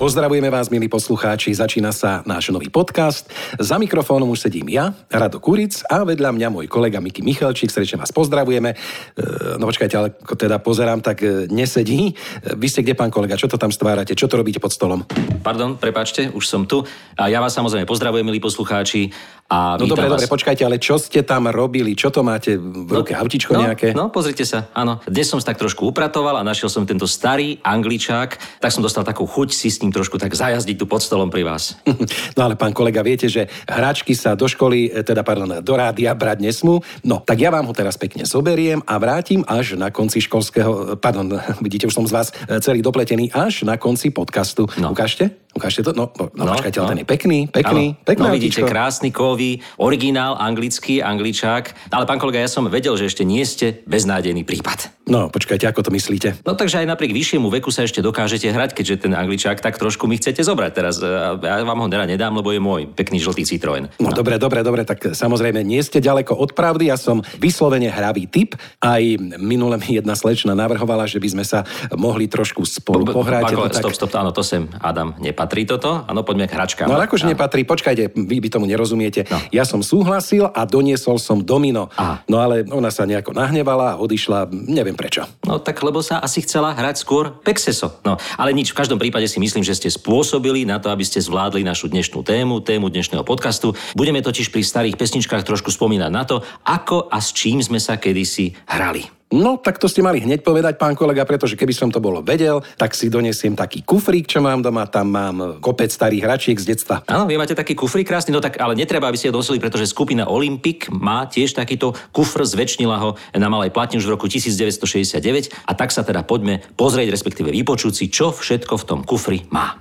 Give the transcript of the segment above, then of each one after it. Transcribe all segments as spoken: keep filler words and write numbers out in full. Pozdravujeme vás, milí poslucháči, začína sa náš nový podcast. Za mikrofónom už sedím ja, Rado Kuric, a vedľa mňa môj kolega Miki Michelčík. Srdečne vás pozdravujeme. No počkajte, ale teda pozerám, tak nesedí. Vy ste kde, pán kolega? Čo to tam stvárate? Čo to robíte pod stolom? Pardon, prepáčte, už som tu. A ja vás samozrejme pozdravujem, milí poslucháči. A no dobre, vás... dobre, počkajte, ale čo ste tam robili? Čo to máte v ruke? No, autičko no, nejaké? No, pozrite sa, áno. Dnes som sa tak trošku upratoval a našiel som tento starý angličák, tak som dostal takú chuť si s ním trošku tak zajazdiť tu pod stolom pri vás. No ale pán kolega, viete, že hračky sa do školy, teda pardon, do rádia brať nesmú. No, tak ja vám ho teraz pekne zoberiem a vrátim až na konci školského, pardon, vidíte, už som z vás celý dopletený, až na konci podcastu. No. Ukážte? Ukážte to? No, no, no počkajte, no. Ten je pekný, pekný, ano. Pekný. No vidíte, krásny kový, originál, anglický, angličák. Ale pán kolega, ja som vedel, že ešte nie ste beznádejný prípad. No, počkajte, ako to myslíte? No takže aj napriek vyššiemu veku sa ešte dokážete hrať, keďže ten angličák tak trošku mi chcete zobrať teraz. Ja vám ho teda nedám, lebo je môj pekný žltý Citroen. No, no. dobre, dobre, dobre, tak samozrejme nie ste ďaleko od pravdy. Ja som vyslovene hravý typ. Aj minule mi jedna slečna navrhovala, že by sme sa mohli trošku spolu pohrať. Pán kolega, stop, stop, áno, to sem Adam nepá. Patrí toto? Áno, poďme k hračkám. No ale akože nepatrí, počkajte, vy by tomu nerozumiete. No. Ja som súhlasil a doniesol som domino. Aha. No ale ona sa nejako nahnevala a odišla, neviem prečo. No tak lebo sa asi chcela hrať skôr pexeso. No ale nič, v každom prípade si myslím, že ste spôsobili na to, aby ste zvládli našu dnešnú tému, tému dnešného podcastu. Budeme totiž pri starých pesničkách trošku spomínať na to, ako a s čím sme sa kedysi hrali. No, tak to ste mali hneď povedať, pán kolega, pretože keby som to bolo vedel, tak si donesiem taký kufrík, čo mám doma, tam mám kopec starých hračiek z detstva. Áno, vy máte taký kufrík krásny, no tak ale netreba, aby ste ho donosili, pretože skupina Olympik má tiež takýto kufr, zväčšnila ho na Malej platni už v roku devätnásť šesťdesiatdeväť a tak sa teda poďme pozrieť, respektíve vypočuť si, čo všetko v tom kufri má.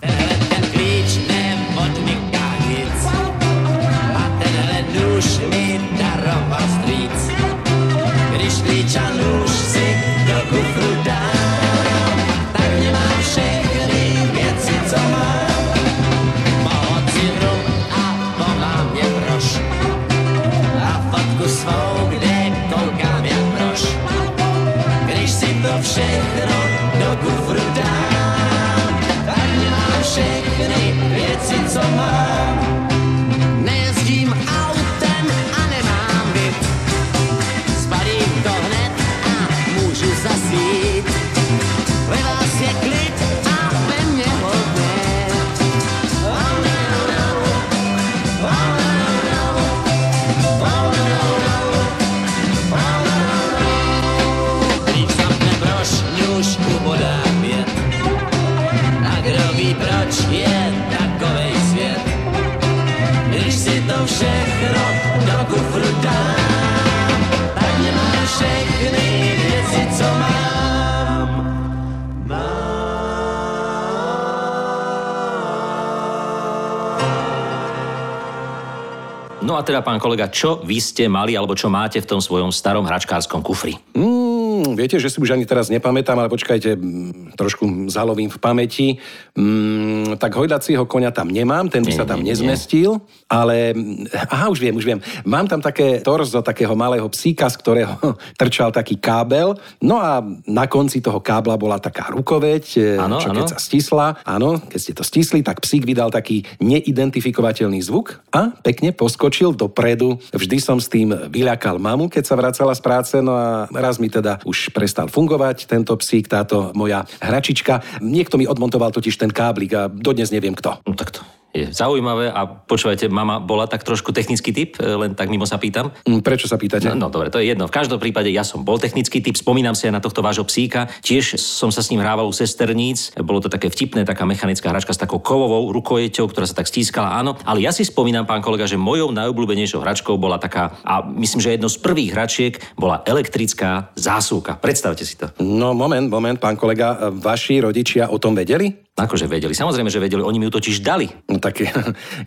No a teda, pán kolega, čo vy ste mali alebo čo máte v tom svojom starom hračkárskom kufri? Mm, viete, že si už ani teraz nepamätám, ale počkajte, trošku zalovím v pamäti. Mm, tak hojdacieho koňa tam nemám, ten by nie, sa tam nie, nezmestil, nie. Ale... Aha, už viem, už viem. Mám tam také torzo takého malého psíka, z ktorého trčal taký kábel. No a na konci toho kábla bola taká rukoveď, ano, čo ano. Keď sa stisla. Áno, keď ste to stisli, tak psík vydal taký neidentifikovateľný zvuk a pekne poskočil dopredu. Vždy som s tým vyľakal mamu, keď sa vracala z práce, no a raz mi teda už prestal fungovať tento psík, táto moja hračička. Niekto mi odmontoval totiž ten káblik a dodnes neviem kto. No takto. Je zaujímavé a počúvajte, mama bola tak trošku technický typ, len tak mimo sa pýtam. Prečo sa pýtate? No, no dobre, to je jedno. V každom prípade ja som bol technický typ, spomínam si aj na tohto vášho psíka. Tiež som sa s ním hrával u sesterníc. Bolo to také vtipné, taká mechanická hračka s takou kovovou rukojeťou, ktorá sa tak stískala, áno. Ale ja si spomínam, pán kolega, že mojou najobľúbenejšou hračkou bola taká, a myslím, že jedno z prvých hračiek bola elektrická zásuvka. Predstavte si to. No moment, moment, pán kolega, vaši rodičia o tom vedeli? Akože vedeli? Samozrejme, že vedeli. Oni mi ju totiž dali. No tak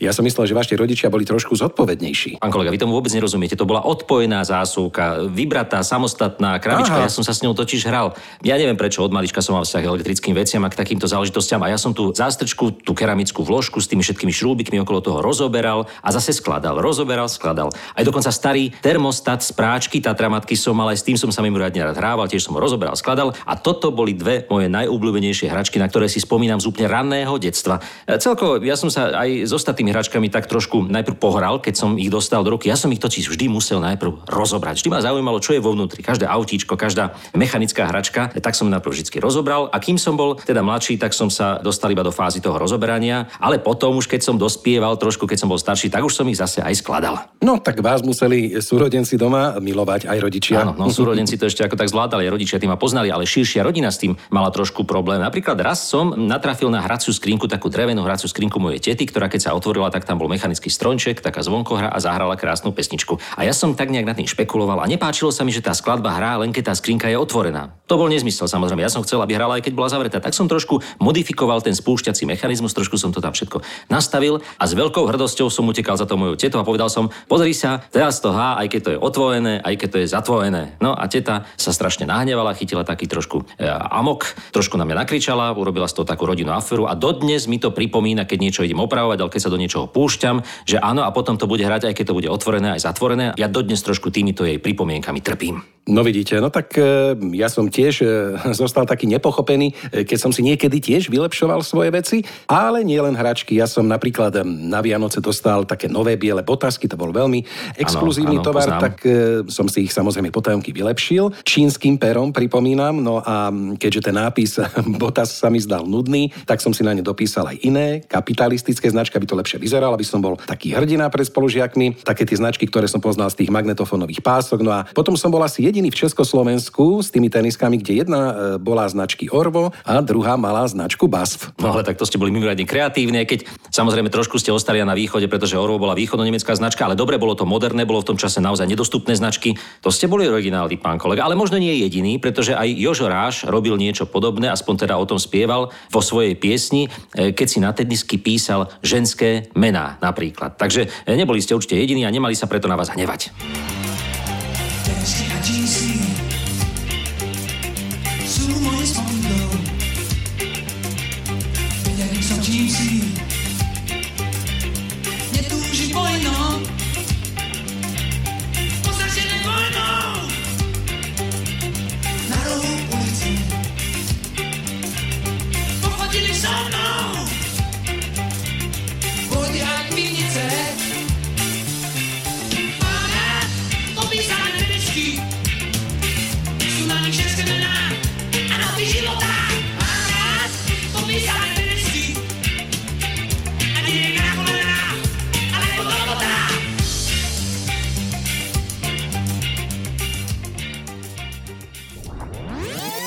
ja som myslel, že vaši rodičia boli trošku zodpovednejší. Pán kolega, vy tomu vôbec nerozumiete. To bola odpojená zásuvka, vybratá, samostatná krabička. Aha. Ja som sa s ňou totiž hral. Ja neviem prečo, od malička som mal vzťah k elektrickým veciam a k takýmto záležitostiam. A ja som tú zástrčku, tú keramickú vložku s tými všetkými šrúbikmi okolo toho rozoberal a zase skladal, rozoberal, skladal. Aj dokonca starý termostat z práčky Tatramatky som mal, aj s tým som sa mimoriadne rád hrával, tiež som ho rozoberal, skladal, a toto boli dve moje najobľúbenejšie hračky, na ktoré si spomínam z úplne raného detstva. Celkovo ja som sa aj s ostatnými hračkami tak trošku najprv pohral, keď som ich dostal do ruky. Ja som ich totiž vždy musel najprv rozobrať. Vždy ma zaujímalo, čo je vo vnútri. Každé autíčko, každá mechanická hračka, tak som najprv vždy rozobral, a kým som bol teda mladší, tak som sa dostal iba do fázy toho rozoberania, ale potom už keď som dospieval trošku, keď som bol starší, tak už som ich zase aj skladal. No tak vás museli súrodenci doma milovať aj rodičia. Áno, no súrodenci to ešte ako tak zvládali, rodičia tým ma poznali, ale širšia rodina s tým mala trošku problém. Napríklad raz som natrafil na hraciu skrinku, takú drevenú hraciu skrinku mojej tety, ktorá keď sa otvorila, tak tam bol mechanický stronček, taká zvonkohra, a zahrala krásnu pesničku. A ja som tak nejak nad tým špekuloval a nepáčilo sa mi, že tá skladba hrá, len keď tá skrinka je otvorená. To bol nezmysel, samozrejme. Ja som chcel, aby hrala, aj keď bola zavretá. Tak som trošku modifikoval ten spúšťací mechanizmus, trošku som to tam všetko nastavil a s veľkou hrdosťou som utekal za to mojou tetou a povedal som: "Pozri sa, teraz to há, aj keď to je otvorené, aj keď to je zatvorené." No a teta sa strašne nahnevala, chytila taký trošku e, amok, trošku na mňa nakričala, urobila z toho takú rodinnú aferu a dodnes mi to pripomína, keď niečo idem opravovať, ale keď sa do niečoho púšťam, že áno, a potom to bude hrať, aj keď to bude otvorené, aj zatvorené. Ja dodnes trošku týmito jej pripomienkami trpím. No vidíte, no tak e, ja som tiež e, zostal taký nepochopený, e, keď som si niekedy tiež vylepšoval svoje veci, ale nie len hračky. Ja som napríklad e, na Vianoce dostal také nové biele botasky, to bol veľmi exkluzívny ano, ano, tovar, poznám. tak e, som si ich samozrejme potajomky vylepšil. Čínskym perom, pripomínam, no a keďže ten nápis botas sa mi zdal nudný, tak som si na ne dopísal aj iné, kapitalistické značky, aby to lepšie vyzeralo, aby som bol taký hrdina pred spolužiakmi, také tie značky, ktoré som poznal z tých magnetofónových pások. No a potom som bol asi jediný v Československu s tými teniskami, kde jedna bola značky Orvo a druhá mala značku B A S F. No ale tak to ste boli mimoriadne kreatívne, keď samozrejme trošku ste ostali na východe, pretože Orvo bola východno-nemecká značka, ale dobre, bolo to moderné, bolo v tom čase naozaj nedostupné značky. To ste boli originálni, pán kolega, ale možno nie jediný, pretože aj Jožo Ráš robil niečo podobné, aspoň teda o tom spieval vo svojej piesni, keď si na tenisky písal ženské mená napríklad. Takže neboli ste určite jediní a nemali sa preto na vás hnevať.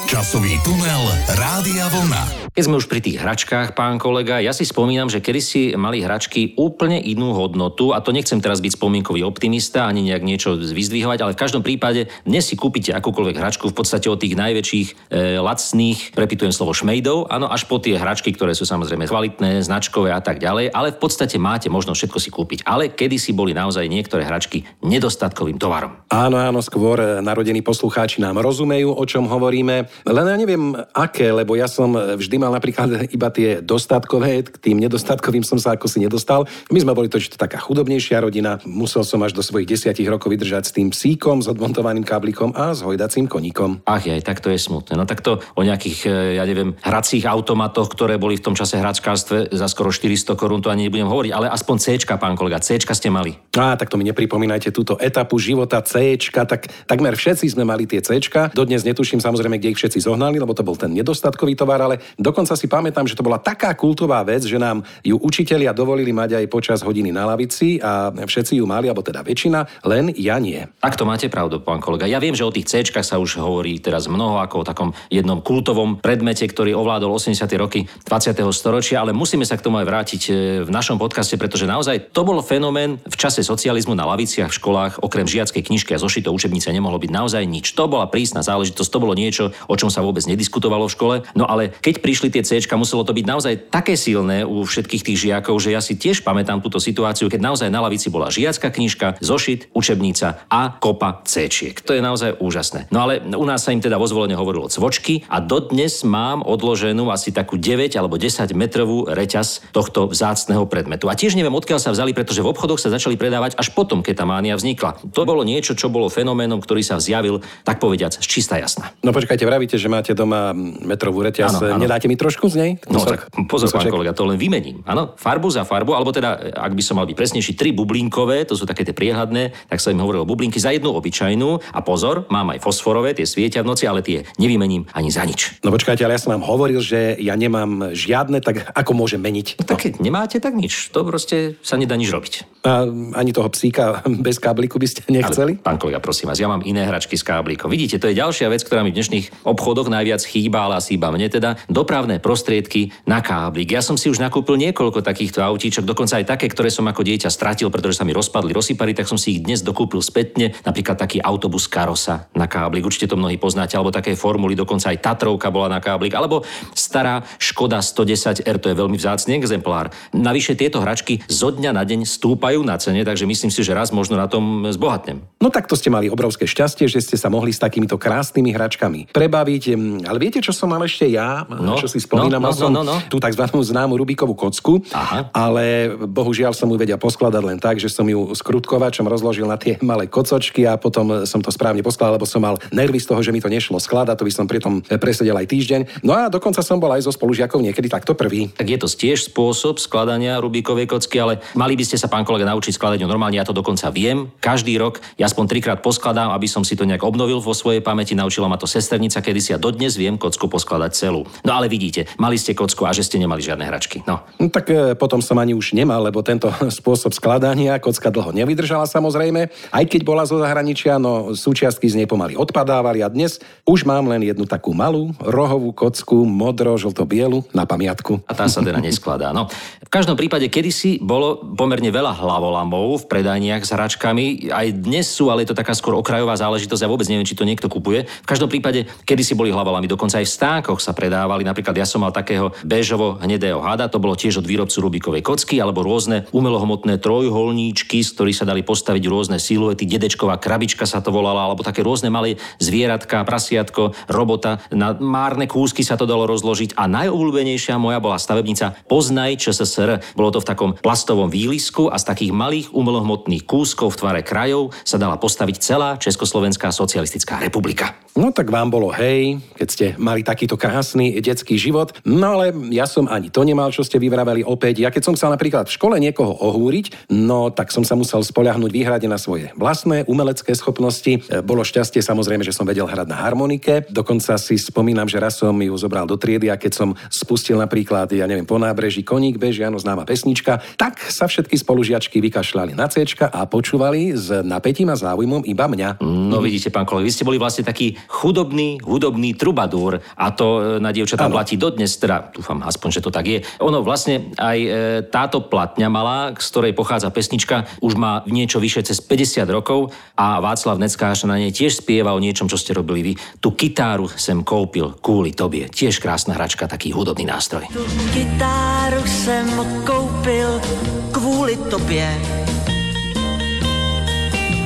Časový tunel Rádia Vlna. Keď sme už pri tých hračkách, pán kolega, ja si spomínam, že kedysi mali hračky úplne inú hodnotu, a to nechcem teraz byť spomienkový optimista, ani nejak niečo vyzdvihovať, ale v každom prípade dnes si kúpite akúkoľvek hračku v podstate od tých najväčších e, lacných, prepitujem slovo šmejdov, áno, až po tie hračky, ktoré sú samozrejme kvalitné, značkové a tak ďalej, ale v podstate máte možnosť všetko si kúpiť. Ale kedysi boli naozaj niektoré hračky nedostatkovým tovarom. Áno, áno, skôr narodení poslucháči nám rozumejú, o čom hovoríme. Len ja neviem aké, lebo ja som vždy mal napríklad iba tie dostatkové, k tým nedostatkovým som sa ako si nedostal. My sme boli totiž taká chudobnejšia rodina. Musel som až do svojich desiatich rokov vydržať s tým psíkom, s odmontovaným káblikom a s hojdacím koníkom. Ach aj, tak to je smutné. No tak to o nejakých, ja neviem, hracích automatoch, ktoré boli v tom čase hračkárstve za skoro štyristo korún, to ani nebudem hovoriť, ale aspoň C-čka, pán kolega, C-čka ste mali. Á, tak to mi nepripomínajte túto etapu života C-čka, tak takmer všetci sme mali tie C-čka. Dodnes netuším samozrejme, kde ich všetci zohnali, lebo to bol ten nedostatkový tovar, ale dokonca si pamätám, že to bola taká kultová vec, že nám ju učitelia dovolili mať aj počas hodiny na lavici a všetci ju mali, alebo teda väčšina, len ja nie. Tak to máte pravdu, pán kolega. Ja viem, že o tých C-čkách sa už hovorí teraz mnoho, ako o takom jednom kultovom predmete, ktorý ovládol osemdesiate roky dvadsiateho storočia, ale musíme sa k tomu aj vrátiť v našom podcaste, pretože naozaj to bol fenomén v čase socializmu. Na laviciach v školách okrem žiackej knižky a zošitov učebnice nemohlo byť naozaj nič. To bola prísna záležitosť, to bolo niečo, o čom sa vôbec nediskutovalo v škole. No ale keď prišli išli tie C-čka, muselo to byť naozaj také silné u všetkých tých žiakov, že ja si tiež pamätám túto situáciu, keď naozaj na lavici bola žiacka knižka, zošit, učebnica a kopa C-čiek. To je naozaj úžasné. No ale u nás sa im teda vo Zvolene hovorilo cvočky a dodnes mám odloženú asi takú deväť alebo desať metrovú reťaz tohto vzácneho predmetu. A tiež neviem, odkiaľ sa vzali, pretože v obchodoch sa začali predávať až potom, keď tá mánia vznikla. To bolo niečo, čo bolo fenoménom, ktorý sa zjavil, tak povediac, z čistá jasna. No počkajte, vravíte, že máte doma metrovú reťaz. Ano, ano. Nedáte mi trošku z nej? No tak pozor, pán kolega, to len vymením. Áno, farbu za farbu, alebo teda, ak by som mal byť presnejší, tri bublinkové, to sú také tie priehľadné, tak sa im hovorilo bublinky za jednu obyčajnú a pozor, mám aj fosforové, tie svietia v noci, ale tie nevymením ani za nič. No počkajte, ale ja som vám hovoril, že ja nemám žiadne, tak ako môžem meniť? No, tak keď nemáte, tak nič. To proste sa nedá nič robiť. A ani toho psíka bez kábliku by ste nechceli? Ale, pán kolega, prosím vás, ja mám iné hračky s káblikom. Vidíte, to je ďalšia vec, ktorá mi v dnešných obchodoch najviac chýba, ale asi iba mne teda, dopravné prostriedky na káblik. Ja som si už nakúpil niekoľko takýchto autíčok, dokonca aj také, ktoré som ako dieťa stratil, pretože sa mi rozpadli, rozsypali, tak som si ich dnes dokúpil spätne, napríklad taký autobus Karosa na káblik. Určite to mnohí poznáte, alebo také formuly, dokonca aj Tatrovka bola na káblik, alebo stará Škoda sto desať R, to je veľmi vzácny exemplár. Navyše tieto hračky zo dňa na deň stúpajú na cene, takže myslím si, že raz možno na tom zbohatnem. No tak to ste mali obrovské šťastie, že ste sa mohli s takýmito krásnymi hračkami prebaviť. Ale viete, čo som mal ešte ja, no, čo si spomínam, no, no, som no, no, no. tú takzvanú známu Rubíkovú kocku. Aha. Ale bohužiaľ som ju vedel poskladať len tak, že som ju skrutkovačom rozložil na tie malé kocočky a potom som to správne poskladal, lebo som mal nervy z toho, že mi to nešlo skladať, to by som pritom presedel aj týždeň. No a dokonca som bol aj zo spolužiakov niekedy takto prvý. Tak je to tiež spôsob skladania Rubíkovej kocky, ale mali by ste sa, pán kolega, naučiť skladať ju normálne. Ja to dokonca viem. Každý rok ja aspoň trikrát poskladám, aby som si to nejak obnovil vo svojej pamäti. Naučila ma to sesternica kedysi a dodnes viem kocku poskladať celú. No ale vidíte, mali ste kocku a že ste nemali žiadne hračky. No. no tak e, potom som ani už nemal, lebo tento spôsob skladania kocka dlho nevydržala samozrejme, aj keď bola zo zahraničia, no súčiastky z nej pomaly odpadávali a dnes už mám len jednu takú malú rohovú kocku modro žlto bielu na pamiatku. A tá sa teda neskladá. No. V každom prípade kedysi bolo pomerne veľa hlavolamov v predajniach s hračkami. Aj dnes sú, ale je to taká skôr okrajová záležitosť. Ja vôbec neviem, či to niekto kupuje. V každom prípade kedysi boli hlavolami, dokonca aj v stánkoch sa predávali. Napríklad ja som mal takého béžovo hnedého hada, to bolo tiež od výrobcu Rubíkovej kocky, alebo rôzne umelohmotné trojuholníčky, z ktorých sa dali postaviť rôzne siluety. Dedečková krabička sa to volala, alebo také rôzne malé zvieratká, prasiatko, robota. Na márne kúsky sa to dalo rozložiť a najobľúbenejšia moja bola stavebnica Poznaj ČSSR. Bolo to v takom plastovom výlisku a z takých malých umelohmotných kúskov v tvare krajov sa dala postaviť celá Československá socialistická republika. No tak vám bolo hej, keď ste mali takýto krásny detský život. No ale ja som ani to nemal, čo ste vyvraveli opäť. Ja keď som chcel napríklad v škole niekoho ohúriť, no tak som sa musel spoľahnúť výhradne na svoje vlastné umelecké schopnosti. Bolo šťastie samozrejme, že som vedel hrať na harmonike. Dokonca si spomínam, že raz som ju zobral do triedy a keď som spustil napríklad, ja neviem, Po nábreží koník beží, áno, známa pesnička, tak sa všetky spolužiačky vykašľali na céčka a počúvali s napätím a záujmom iba mňa. No vidíte, pán kolega, vy ste boli vlastne taký chudobný, hudobný trubadúr a to na dievčatá platí dodnes, teda dúfam aspoň, že to tak je. Ono vlastne aj e, táto platňa malá, z ktorej pochádza pesnička, už má niečo vyše cez päťdesiat rokov a Václav Neckář na nej tiež spieva o niečom, čo ste robili vy. Tu kytáru sem koupil kvôli tobie. Tiež krásna hračka, taký hudobný nástroj. Tu kytáru sem koupil kvôli tobie.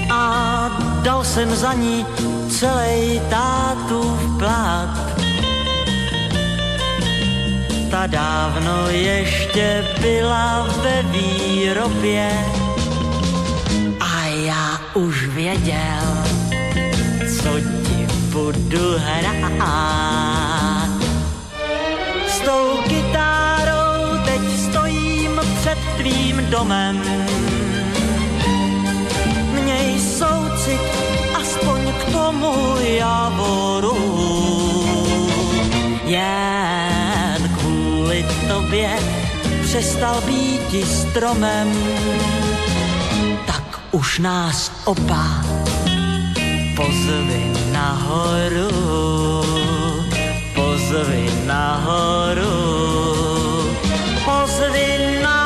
A dal jsem za ní celej tátův plát. Ta dávno ještě byla ve výrobě a já už věděl, co ti budu hrát. S tou kytárou teď stojím před tvým domem. Měj soucit aspoň k tomu javoru, jen kvůli tobě přestal býti stromem. Tak už nás oba pozvi nahoru, pozvi nahoru, pozvi nahoru.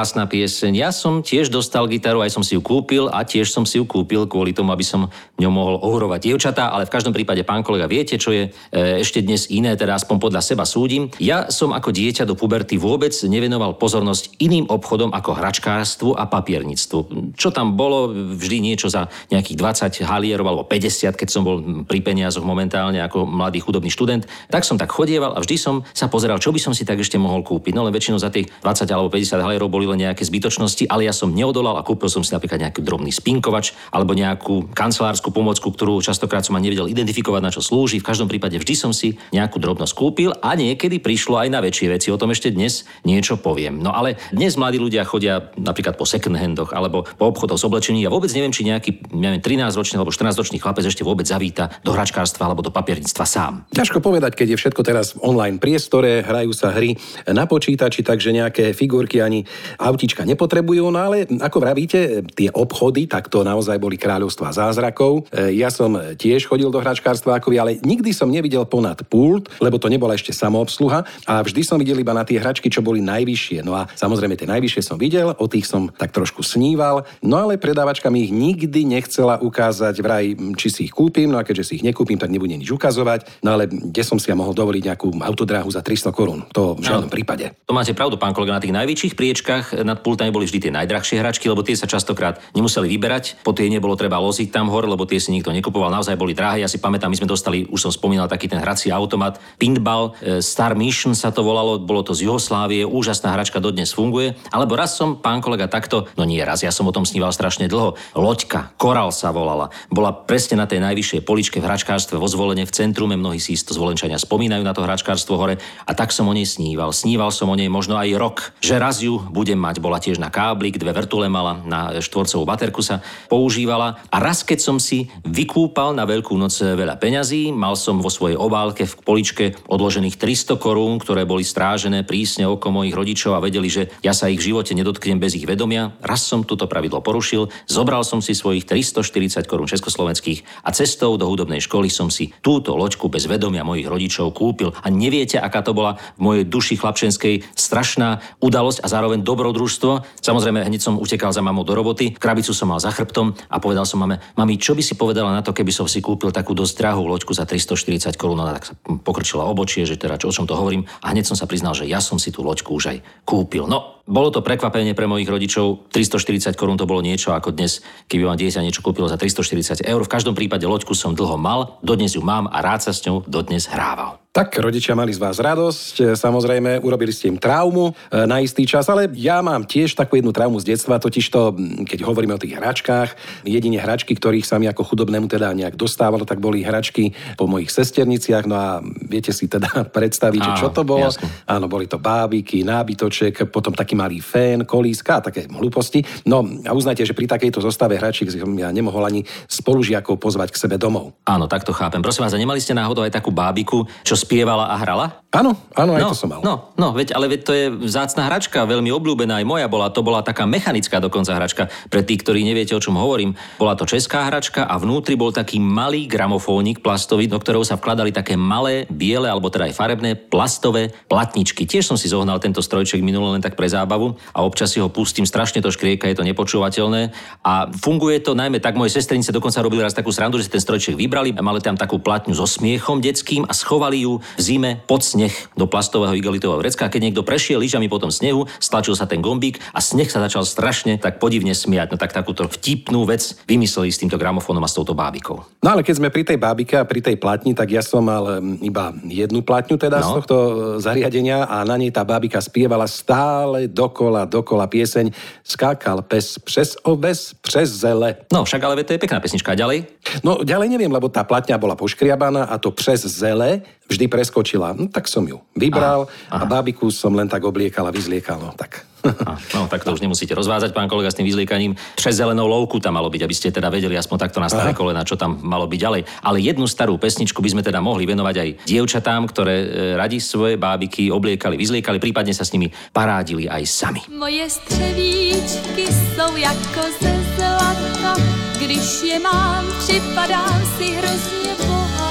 krásna pieseň. Ja som tiež dostal gitaru, aj som si ju kúpil a tiež som si ju kúpil kvôli tomu, aby som ňom mohol ohurovať dievčatá, ale v každom prípade, pán kolega, viete, čo je ešte dnes iné, teda aspoň podľa seba súdim. Ja som ako dieťa do puberty vôbec nevenoval pozornosť iným obchodom ako hračkárstvu a papierníctvu. Čo tam bolo, vždy niečo za nejakých dvadsať halierov alebo päťdesiat, keď som bol pri peniazoch momentálne ako mladý chudobný študent, tak som tak chodieval a vždy som sa pozeral, čo by som si tak ešte mohol kúpiť. No len väčšinou za tých dvadsať alebo päťdesiat halierov boli len nejaké zbytočnosti, ale ja som neodolal a kúpil som si napríklad nejaký drobný spinkovač alebo nejakú kancelársku pomôcku, ktorú častokrát som ani nevedel identifikovať, na čo slúži. V každom prípade vždy som si nejakú drobnosť kúpil a niekedy prišlo aj na väčšie veci. O tom ešte dnes niečo poviem. No ale dnes mladí ľudia chodia napríklad po second handoch alebo po obchodoch s oblečením a vôbec neviem, či nejaký, neviem, trinásťročný alebo štrnásťročný chlapec ešte vôbec zavíta do hračkárstva alebo do papierníctva sám. Ťažko povedať, keď je všetko teraz v online priestore, hrajú sa hry na počítači, takže nejaké figurky ani autíčka nepotrebujú, no ale ako vravíte, tie obchody, tak to naozaj boli kráľovstva zázrakov. Ja som tiež chodil do hračkárstva ako vy, ale nikdy som nevidel ponad pult, lebo to nebola ešte samoobsluha a vždy som videl iba na tie hračky, čo boli najvyššie. No a samozrejme tie najvyššie som videl, o tých som tak trošku sníval, no ale predávačka mi ich nikdy nechcela ukázať, vraj či si ich kúpim, no a keďže si ich nekúpim, tak nebude nič ukazovať. No ale kde som si ja mohol dovoliť nejakú autodráhu za tristo korún? To v žiadnom no, prípade. To máte pravdu, pán kolega, na tých najväčších priečkach nad pultami boli vždy tie najdrahšie hračky, lebo tie sa častokrát nemuseli vyberať, po tie nebolo treba loziť tam hore, lebo tie si nikto nekupoval, naozaj boli drahé. Ja si pamätám, my sme dostali, už som spomínal, taký ten hrací automat Pinball, Star Mission sa to volalo, bolo to z Juhoslávie, úžasná hračka, dodnes funguje. Alebo raz som, pán kolega, takto, no nie raz, ja som o tom sníval strašne dlho. Loďka, Koral sa volala. Bola presne na tej najvyššej poličke v hračkárstve vo Zvolene v centrume, mnohí si to Zvolenčania spomínajú na to hračkárstvo hore, a tak som o nej sníval. Sníval som o nej možno aj rok, že raz ju budem mať. Bola tiež na káblik, dve vrtule mala, na štvorcovú baterku sa používala, a raz keď som si vykúpal na Veľkú noc veľa peňazí, mal som vo svojej obálke v poličke odložených tristo korún, ktoré boli strážené prísne oko mojich rodičov a vedeli, že ja sa ich v živote nedotknem bez ich vedomia. Raz som toto pravidlo porušil, zobral som si svojich tristoštyridsať korún československých a cestou do hudobnej školy som si túto loďku bez vedomia mojich rodičov kúpil. A neviete, aká to bola v mojej duši chlapčenskej strašná udalosť a zároveň dobrodružstvo. Samozrejme, hneď som utekal za mamou do roboty, krabicu som mal za chrbtom a povedal som mame: "Mami, čo by si povedala na to, keby som si kúpil takú dosť drahú loďku za tristoštyridsať korún?" Ona tak pokrčila obočie, že teda čo, o čom to hovorím, a hneď som sa priznal, že ja som si tú loďku už aj kúpil. No, bolo to prekvapenie pre mojich rodičov. tristoštyridsať korún to bolo niečo ako dnes, keby vám dieťa niečo kúpilo za tristoštyridsať eur. V každom prípade loďku som dlho mal, dodnes ju mám a rád sa s ňou dodnes hrával. Tak, rodičia mali z vás radosť, samozrejme, urobili ste im traumu na istý čas, ale ja mám tiež takú jednu traumu z detstva, totižto, keď hovoríme o tých hračkách, jedine hračky, ktorých sa mi ako chudobnému teda nejak dostávalo, tak boli hračky po mojich sesterniciach, no a viete si teda predstaviť, áno, čo to bolo. Jasne. Áno, boli to bábiky, nábytoček, potom taký malý fén, kolíska a také hluposti. No a uznajte, že pri takejto zostave hračiek som ja nemohol ani spolužiakov pozvať k sebe domov. Áno, tak to chápem. Prosím vás, nemali ste náhodou aj takú bábiku, čo spievala a hrala? Áno, áno, aj no, to som mal. No, no, veď, ale veď to je vzácna hračka, veľmi obľúbená aj moja bola. To bola taká mechanická dokonca hračka. Pre tých, ktorí neviete, o čom hovorím, bola to česká hračka a vnútri bol taký malý gramofónik plastový, do ktorého sa vkladali také malé, biele alebo teda aj farebné plastové platničky. Tiež som si zohnal tento strojček minulý len tak pre zábavu a občas si ho pustím, strašne to škrieka, je to nepočúvateľné a funguje to najmä tak, moje sestrinice dokonca robili raz takú srandu, že si ten strojček vybrali, mali tam takú platňu so smiechom detským a schovali ju v zime pod sneh do plastového igelitového vrecka. Keď niekto prešiel lyžami po tom snehu, stlačil sa ten gombík a sneh sa začal strašne tak podivne smiať. No tak takúto vtipnú vec vymysleli s týmto gramofónom a s touto bábikou. No ale keď sme pri tej bábike a pri tej platni, tak ja som mal iba jednu platňu teda no. z tohto zariadenia a na nej tá bábika spievala stále dokola, dokola pieseň Skákal pes přes oves, přes zele. No však ale to je pekná pesnička. Ďalej? No ďalej neviem, lebo tá platňa bola poškriabaná a to přes zele vždy preskočila, no tak som ju vybral aha, aha. a bábiku som len tak obliekal a vyzliekal, no tak. A, no tak to už nemusíte rozvázať, pán kolega, s tým vyzliekaním. Přes zelenou louku tam malo byť, aby ste teda vedeli aspoň takto na staré kolena, čo tam malo byť ďalej. Ale jednu starú pesničku by sme teda mohli venovať aj dievčatám, ktoré radi svoje bábiky obliekali, vyzliekali, prípadne sa s nimi parádili aj sami. Moje střevíčky sú jako ze zlata, když je mám, připadám si hrozně bohatá.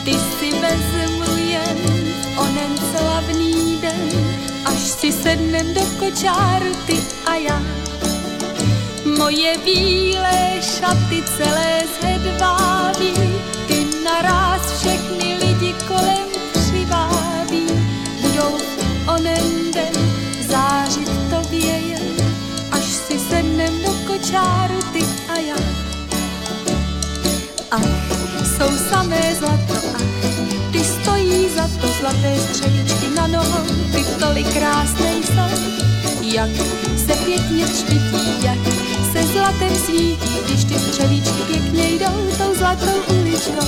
Ty si vezmu jen onen slavný den, až si si sednem do kočáru ty a já. Moje bílé šaty celé zhedváví, ty naraz všechny lidi kolem přiváví. Budou onen den zářit tobě jen, až si sednem do kočáru ty a já. Ach, jsou samé zlato, ach, ty stojí za to zlaté střevičky na nohou, ty tolik krásné jsou. Jak se pěkně třpytí, jak se zlatem svítí, když ty střevíčky pěkně jdou tou zlatou uličkou.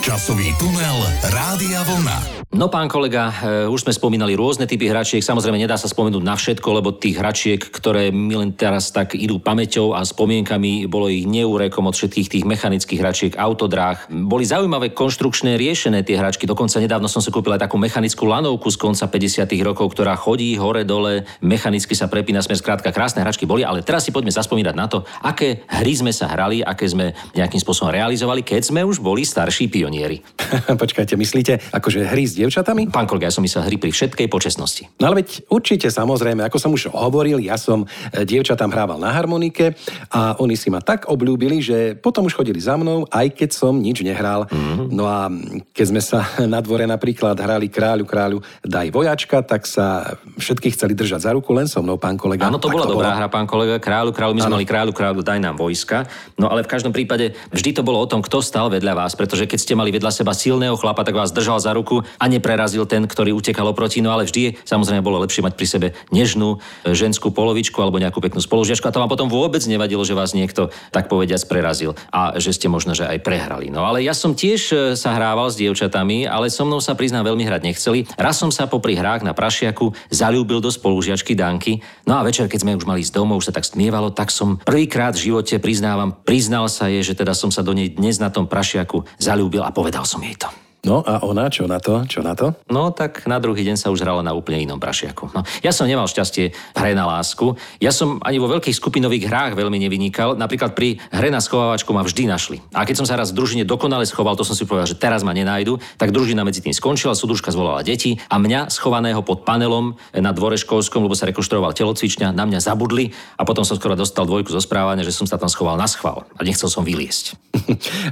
Časový tunel Rádia Vlna. No pán kolega, už sme spomínali rôzne typy hračiek, samozrejme nedá sa spomenúť na všetko, lebo tých hračiek, ktoré mi len teraz tak idú pamäťou a spomienkami, bolo ich neúrekom od všetkých tých mechanických hračiek, autodráh. Boli zaujímavé konštrukčné riešené tie hračky, dokonca nedávno som si kúpil aj takú mechanickú lanovku z konca päťdesiatych rokov, ktorá chodí hore dole, mechanicky sa prepína smer, skrátka krásne hračky boli, ale teraz si poďme zaspomínať na to, aké hry sme sa hrali, aké sme nejakým spôsobom realizovali, keď sme už boli starší pionieri. Počkajte, myslíte, akože hry s dievčatami? Pán kolega, ja som myslel hry pri všetkej počestnosti. No ale veď určite, samozrejme, ako som už hovoril, ja som dievčatám hrával na harmonike a oni si ma tak obľúbili, že potom už chodili za mnou, aj keď som nič nehral. Mm-hmm. No a keď sme sa na dvore napríklad hrali kráľu, kráľu, daj vojačka, tak sa všetkých chceli držať za ruku, len so mnou, pán kolega. Áno, to bola dobrá hra, pán kolega, kráľu, kráľu, my sme ano. mali kráľu, kráľu, daj nám vojska. No ale v každom prípade vždy to bolo o tom, kto stál vedľa vás, pretože keď ste mali vedľa seba silného chlapa, tak vás držal za ruku. A neprerazil ten, ktorý utekal oproti, no ale vždy samozrejme bolo lepšie mať pri sebe nežnú ženskú polovičku alebo nejakú peknú spolužiačku a to vám potom vôbec nevadilo, že vás niekto tak povediac prerazil a že ste možno že aj prehrali. No ale ja som tiež sa hrával s dievčatami, ale so mnou sa priznám veľmi hrať nechceli. Raz som sa popri hrách na prašiaku zaľúbil do spolužiačky Danky. No a večer, keď sme už mali z domov, už sa tak stmievalo, tak som prvýkrát v živote, priznávam, priznal sa jej, že teda som sa do nej dnes na tom prašiaku zaľúbil a povedal som jej to. No a ona, čo na to? Čo na to? No tak na druhý deň sa už hrala na úplne inom prašiaku. No, ja som nemal šťastie v hre na lásku. Ja som ani vo veľkých skupinových hrách veľmi nevynikal. Napríklad pri hre na schovávačku ma vždy našli. A keď som sa raz v družine dokonale schoval, to som si povedal, že teraz ma nenájdu, tak družina medzi tým skončila, súdružka zvolala deti a mňa schovaného pod panelom na dvore školskom, lebo sa rekonštruoval telocvičňa, na mňa zabudli a potom som skoro dostal dvojku zo správania, že som sa tam schoval na schvál a nechcel som vyliesť.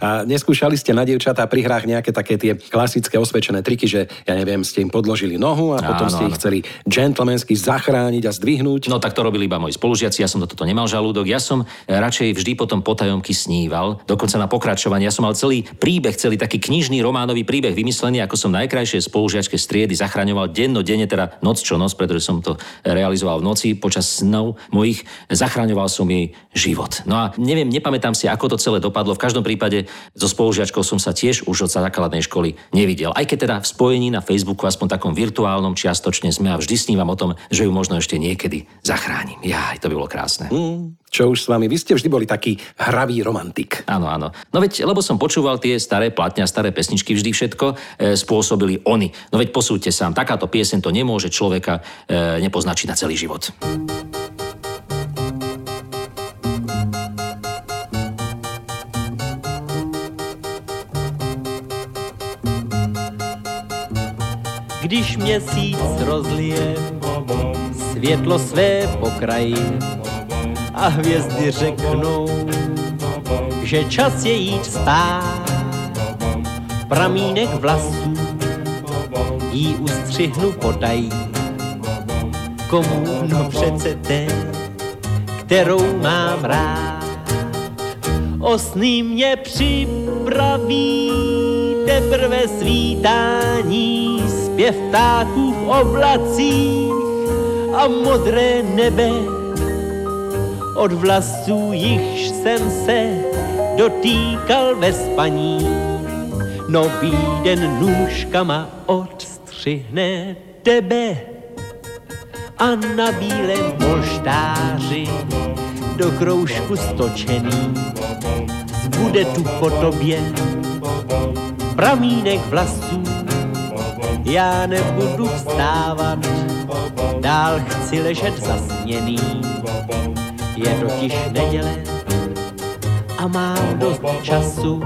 A neskúšali ste na dievčatá pri hrách nejaké také tie klasické osvedčené triky, že ja neviem, ste im podložili nohu a potom áno, ste ich áno. chceli džentlmensky zachrániť a zdvihnúť. No tak to robili iba moji spolužiaci, ja som do toto nemal žalúdok. Ja som radšej vždy potom potajomky sníval, dokonca na pokračovanie. Ja som mal celý príbeh, celý taký knižný románový príbeh vymyslený, ako som najkrajšie spolužiačke z triedy zachraňoval dennodenne, teda noc čo noc, pretože som to realizoval v noci počas snov mojich, zachraňoval som jej život. No a neviem, nepamätám si, ako to celé dopadlo. V každom prípade so spolužiačkou som sa tiež už od základnej školy nevidel. Aj keď teda v spojení na Facebooku, aspoň takom virtuálnom, čiastočne sme a vždy snívam o tom, že ju možno ešte niekedy zachránim. Jaj, to by bolo krásne. Mm. Čo už s vami? Vy ste vždy boli taký hravý romantik. Áno, áno. No veď, lebo som počúval tie staré platňa, staré pesničky, vždy všetko e, spôsobili oni. No veď posúďte sám, takáto pieseň to nemôže človeka e, nepoznačiť na celý život. Když měsíc rozlije světlo své pokraji a hvězdy řeknou, že čas je jít spát, pramínek vlasů jí ustřihnu podají. Komu? No přece té, kterou mám rád. O sny mě připraví teprve svítání, zpěv ptáků v oblacích a modré nebe. Od vlasů, jichž jsem se dotýkal ve spaní, nový den nůžkama odstřihne tebe. A na bílém polštáři do kroužku stočený zbude tu po tobě pramínek vlasů. Já nebudu vstávat, dál chci ležet zasněný. Je totiž neděle a mám dost času.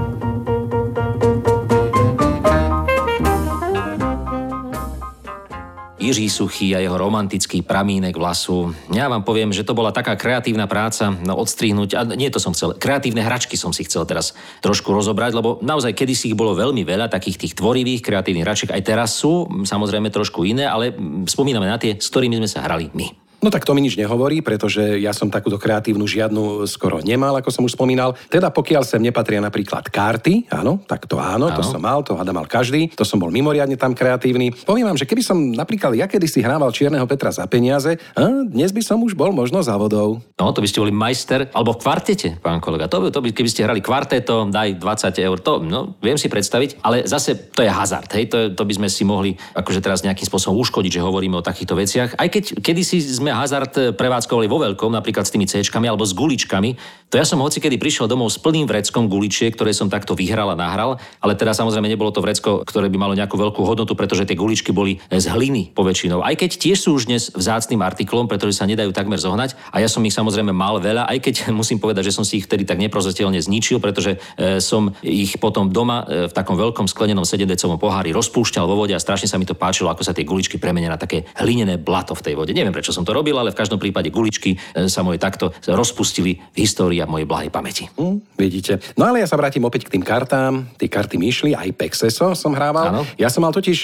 Jiří Suchý a jeho romantický pramínek vlasu. Ja vám poviem, že to bola taká kreatívna práca, no odstrihnúť, a nie to som chcel, kreatívne hračky som si chcel teraz trošku rozobrať, lebo naozaj kedysi ich bolo veľmi veľa, takých tých tvorivých kreatívnych hračiek, aj teraz sú, samozrejme trošku iné, ale spomíname na tie, s ktorými sme sa hrali my. No tak to mi nič nehovorí, pretože ja som takúto kreatívnu žiadnu skoro nemal, ako som už spomínal. Teda pokiaľ sem nepatria napríklad karty, áno, tak to áno, áno. To som mal, to hada mal každý, to som bol mimoriadne tam kreatívny. Poviem vám, že keby som napríklad ja kedysi hrával Čierneho Petra za peniaze, a dnes by som už bol možno závodov. No, to by ste boli majster, alebo v kvartete, pán kolega, to by, to by keby ste hrali kvarteto, daj dvadsať eur, to, no, viem si predstaviť, ale zase to je hazard, hej, to, to by sme si mohli akože teraz nejakým spôsobom uškodiť, že hovoríme o takýchto veciach. Aj keď kedysi sme hazard prevádzkovali vo veľkom, napríklad s tými céčkami alebo s guličkami. To ja som hoci kedy prišiel domov s plným vreckom guličiek, ktoré som takto vyhral a nahral, ale teda samozrejme nebolo to vrecko, ktoré by malo nejakú veľkú hodnotu, pretože tie guličky boli z hliny poväčšinou. Aj keď tie sú už dnes vzácnym artiklom, pretože sa nedajú takmer zohnať, a ja som ich samozrejme mal veľa, aj keď musím povedať, že som si ich vtedy tak neprozreteľne zničil, pretože som ich potom doma v takom veľkom sklenenom sedemdeciatom pohári rozpúšťal vo vode a strašne sa mi to páčilo, ako sa tie guličky premenia na také hlinené blato v tej vode. Neviem, prečo som to robil, ale v každom prípade guličky sa moje takto rozpustili v histórii a mojej blahej pamäti. Mm, vidíte. No ale ja sa vrátim opäť k tým kartám. Tie karty mi išli, aj Pexeso som hrával. Áno. Ja som mal totiž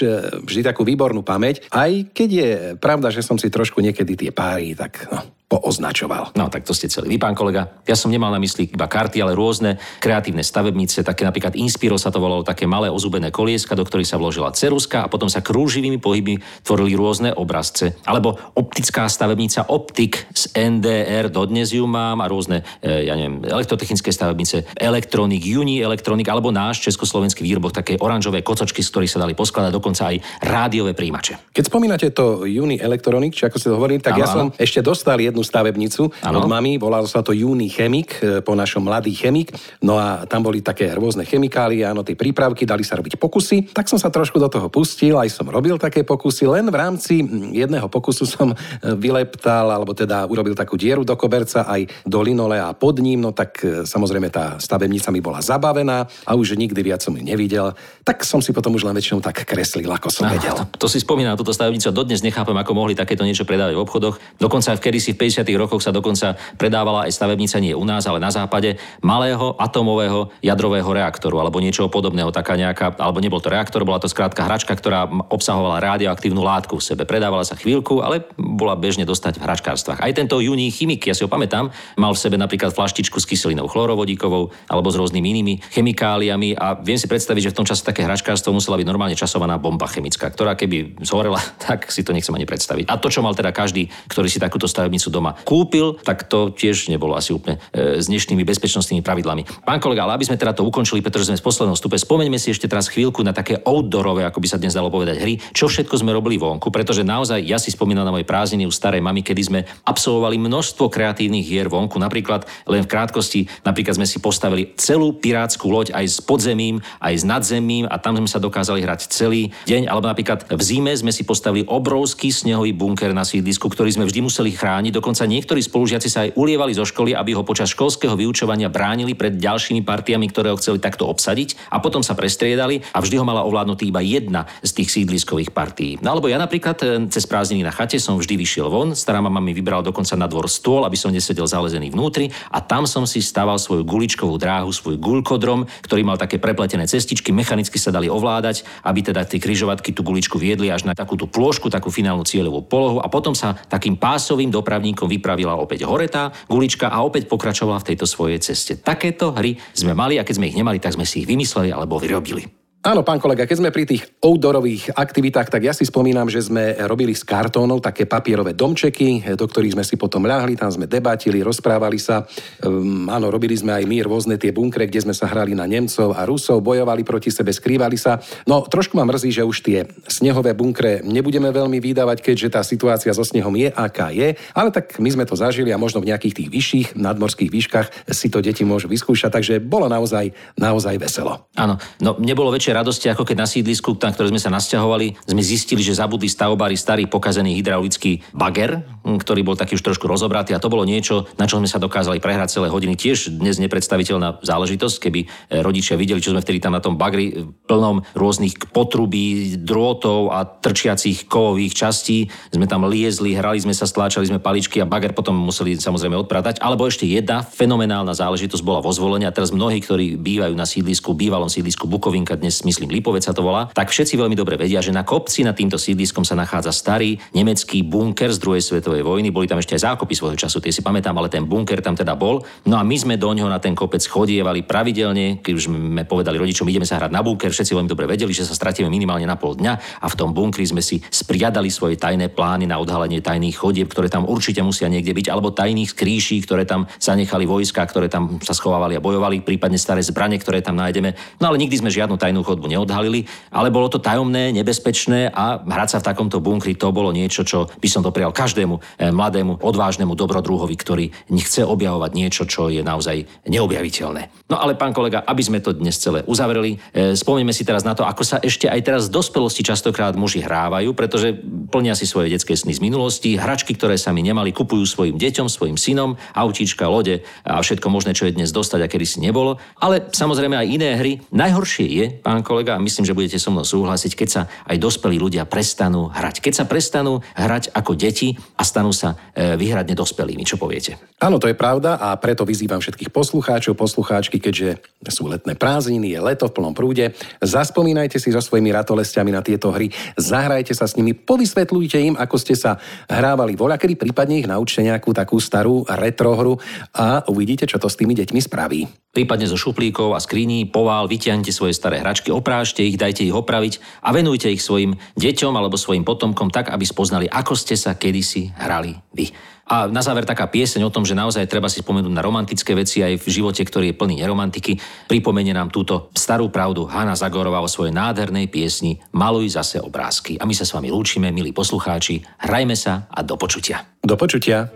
vždy takú výbornú pamäť, aj keď je pravda, že som si trošku niekedy tie páry tak... No. Označoval. No tak to ste celý. Vy, pán kolega, ja som nemal na mysli iba karty, ale rôzne kreatívne stavebnice, také napríklad Inspiro sa to volalo, také malé ozubené kolieska, do ktorých sa vložila ceruska a potom sa krúživými pohybmi tvorili rôzne obrazce. Alebo optická stavebnica optik z en dé er, dodnes ju mám, a rôzne, e, ja neviem, elektrotechnické stavebnice, elektronik, Uni Elektronik, alebo náš československý výrobok, také oranžové kocočky, z ktorých sa dali poskladať, dokonca aj rádiové príjimače. Keď spomínate to Uni Elektronik, či ako ste hovorili, tak ano, ja som ano. ešte dostal jednu stavebnicu ano. od mami, volalo sa to Juný chemik, po našom mladý chemik. No a tam boli také rôzne chemikálie, áno, tie prípravky, dali sa robiť pokusy. Tak som sa trošku do toho pustil, aj som robil také pokusy, len v rámci jedného pokusu som vyleptal, alebo teda urobil takú dieru do koberca aj do linole a pod ním, no tak samozrejme tá stavebnica mi bola zabavená a už nikdy viac som ju nevidel. Tak som si potom už len väčšinou tak kreslil, ako som ano, vedel. To, to si spomínam, túto stavebnicu, dodnes nechápem, ako mohli takéto niečo predávať v obchodoch. Dokonca aj v kedysi v päťdesiatych rokoch sa dokonca predávala aj stavebnica nie u nás, ale na západe malého atomového jadrového reaktoru alebo niečo podobného, taká nejaká, alebo nebol to reaktor, bola to skrátka hračka, ktorá obsahovala radioaktívnu látku v sebe. Predávala sa chvíľku, ale bola bežne dostať v hračkárstvách. Aj tento Juní chemik, ja si ho pamätám, mal v sebe napríklad flaštičku s kyselinou chlorovodíkovou alebo s rôznymi inými chemikáliami a viem si predstaviť, že v tom čase také hračkárstvo musela byť normálne časovaná bomba chemická, ktorá keby zhorela, tak si to nechcem ani predstaviť. A to, čo mal teda každý, ktorý si takúto stavebnicu doma kúpil, tak to tiež nebolo asi úplne e, s dnešnými bezpečnostnými pravidlami. Pán kolega, ale aby sme teda to ukončili, pretože sme z posledného stupe, spomeňme si ešte teraz chvíľku na také outdoorové, ako by sa dnes dalo povedať, hry, čo všetko sme robili vonku, pretože naozaj ja si spomínam na moje prázdniny u starej mamy, kedy sme absolvovali množstvo kreatívnych hier vonku. Napríklad len v krátkosti, napríklad sme si postavili celú pirátsku loď aj s podzemím, aj s nadzemím a tam sme sa dokázali hrať celý deň, alebo napríklad v zime sme si postavili obrovský snehový bunker na sídlisku, ktorý sme vždy museli chrániť. Dokonca niektorí spolužiaci sa aj ulievali zo školy, aby ho počas školského vyučovania bránili pred ďalšími partiami, ktoré ho chceli takto obsadiť, a potom sa prestriedali a vždy ho mala ovládnutý iba jedna z tých sídliskových partií. No alebo ja napríklad cez prázdniny na chate som vždy vyšiel von, stará mama mi vybrala dokonca na dvor stôl, aby som nesedel zalezený vnútri, a tam som si staval svoju guličkovú dráhu, svoj guľkodrom, ktorý mal také prepletené cestičky, mechanicky sa dali ovládať, aby teda tie križovatky tú guličku viedli až na takú tú plôžku, takú finálnu cieľovú polohu, a potom sa takým pásovým dopravným vypravila opäť hore tá gulička a opäť pokračovala v tejto svojej ceste. Takéto hry sme mali a keď sme ich nemali, tak sme si ich vymysleli alebo vyrobili. Áno, pán kolega, keď sme pri tých outdoorových aktivitách, tak ja si spomínam, že sme robili z kartónov také papierové domčeky, do ktorých sme si potom ľahli, tam sme debatili, rozprávali sa. Um, áno, robili sme aj my rôzne tie bunkre, kde sme sa hrali na Nemcov a Rusov, bojovali proti sebe, skrývali sa. No, trošku ma mrzí, že už tie snehové bunkre nebudeme veľmi vydávať, keďže tá situácia so snehom je, aká je, ale tak my sme to zažili a možno v nejakých tých vyšších nadmorských výškach si to deti môžu vyskúšať, takže bolo naozaj naozaj veselo. Áno, no nebolo večer radosti, ako keď na sídlisku, na ktoré sme sa nasťahovali, sme zistili, že zabudli stavbári starý pokazený hydraulický bager, ktorý bol taký už trošku rozobratý, a to bolo niečo, na čo sme sa dokázali prehrať celé hodiny. Tiež dnes nepredstaviteľná záležitosť, keby rodičia videli, čo sme vtedy tam na tom bagri plnom rôznych potrubí, drôtov a trčiacich kovových častí, sme tam liezli, hrali sme sa, stláčali sme paličky a bager potom museli samozrejme odpratať. Alebo ešte jedna fenomenálna záležitosť bola vo Zvolene, a teraz mnohí, ktorí bývajú na sídlisku, bývalom sídlisku Bukovinka, dnes myslím Lipovec sa to volá, tak všetci veľmi dobre vedia, že na kopci nad týmto sídliskom sa nachádza starý nemecký bunker z druhej svetovej vojny. Boli tam ešte aj zákopy svojho času, tie si pamätám, ale ten bunker tam teda bol. No a my sme doňho na ten kopec chodievali pravidelne, keď už sme povedali rodičom, ideme sa hrať na bunker, všetci veľmi dobre vedeli, že sa stratíme minimálne na pol dňa, a v tom bunkri sme si spriadali svoje tajné plány na odhalenie tajných chodieb, ktoré tam určite musia niekde byť, alebo tajných skrýší, ktoré tam zanechali vojska, ktoré tam sa schovávali a bojovali, prípadne staré zbrane, ktoré tam nájdeme. No ale nikdy sme žiadnu tajnú chodbu neodhalili, ale bolo to tajomné, nebezpečné, a hrať sa v takomto bunkri, to bolo niečo, čo by som doprial každému mladému, odvážnemu dobrodruhovi, ktorý nechce objavovať niečo, čo je naozaj neobjaviteľné. No ale pán kolega, aby sme to dnes celé uzavreli, spomenieme si teraz na to, ako sa ešte aj teraz v dospelosti častokrát muži hrávajú, pretože plnia si svoje detské sny z minulosti, hračky, ktoré sami nemali, kupujú svojim deťom, svojim synom, autíčka, lode a všetko možné, čo je dnes dostať a kedysi nebolo, ale samozrejme aj iné hry. Najhoršie je, pán kolega, a myslím, že budete so mnou súhlasiť, keď sa aj dospelí ľudia prestanú hrať. Keď sa prestanú hrať ako deti a stanú sa výhradne dospelými, čo poviete? Áno, to je pravda, a preto vyzývam všetkých poslucháčov, poslucháčky, keďže sú letné prázdniny, je leto v plnom prúde, zaspomínajte si so svojimi ratolestiami na tieto hry, zahrajte sa s nimi, povysvetľujte im, ako ste sa hrávali voľakedy, prípadne ich naučte nejakú takú starú retrohru a uvidíte, čo to s tými deťmi spraví. Prípadne zo šuplíkov a skríní, povál, vytiahnite svoje staré hračky, oprášte ich, dajte ich opraviť a venujte ich svojim deťom alebo svojim potomkom tak, aby spoznali, ako ste sa kedysi hrali vy. A na záver taká pieseň o tom, že naozaj treba si spomenúť na romantické veci aj v živote, ktorý je plný neromantiky. Pripomenie nám túto starú pravdu Hana Zagorová o svojej nádhernej piesni Maluj zase obrázky. A my sa s vami lúčime, milí poslucháči, hrajme sa a do počutia. Do počutia.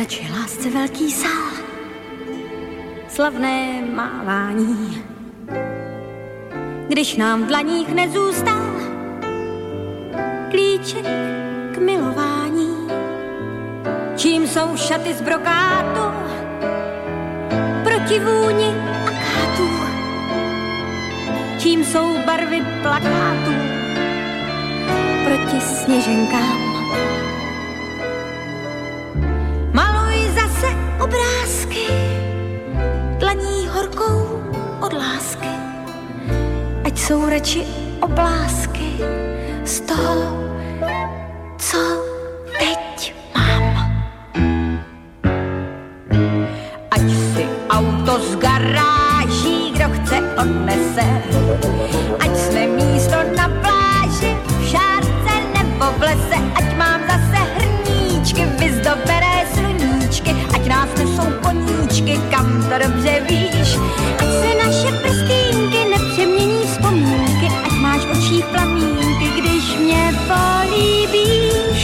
Nač je lásce velký sál, slavné mávání, když nám v dlaních nezůstal klíček k milování. Čím jsou šaty z brokátu proti vůni a kátu, čím jsou barvy plakátů proti sněženkám. Maluj zase obrázky dlaní horkou od lásky, ať jsou reči oblásky z toho, co teď mám. Ať si auto z garáží kdo chce odnese, ať jsme místo na pláži v šárce nebo v lese, ať mám zase hrníčky vyzdobené sluníčky, ať nás nesou koníčky, kam to dobře víš, ať se naše prstínky nepřemění vzpomínky, ať máš v očích plamínky, když mě políbíš.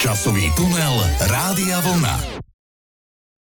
Časový tunel Rádia Vlna.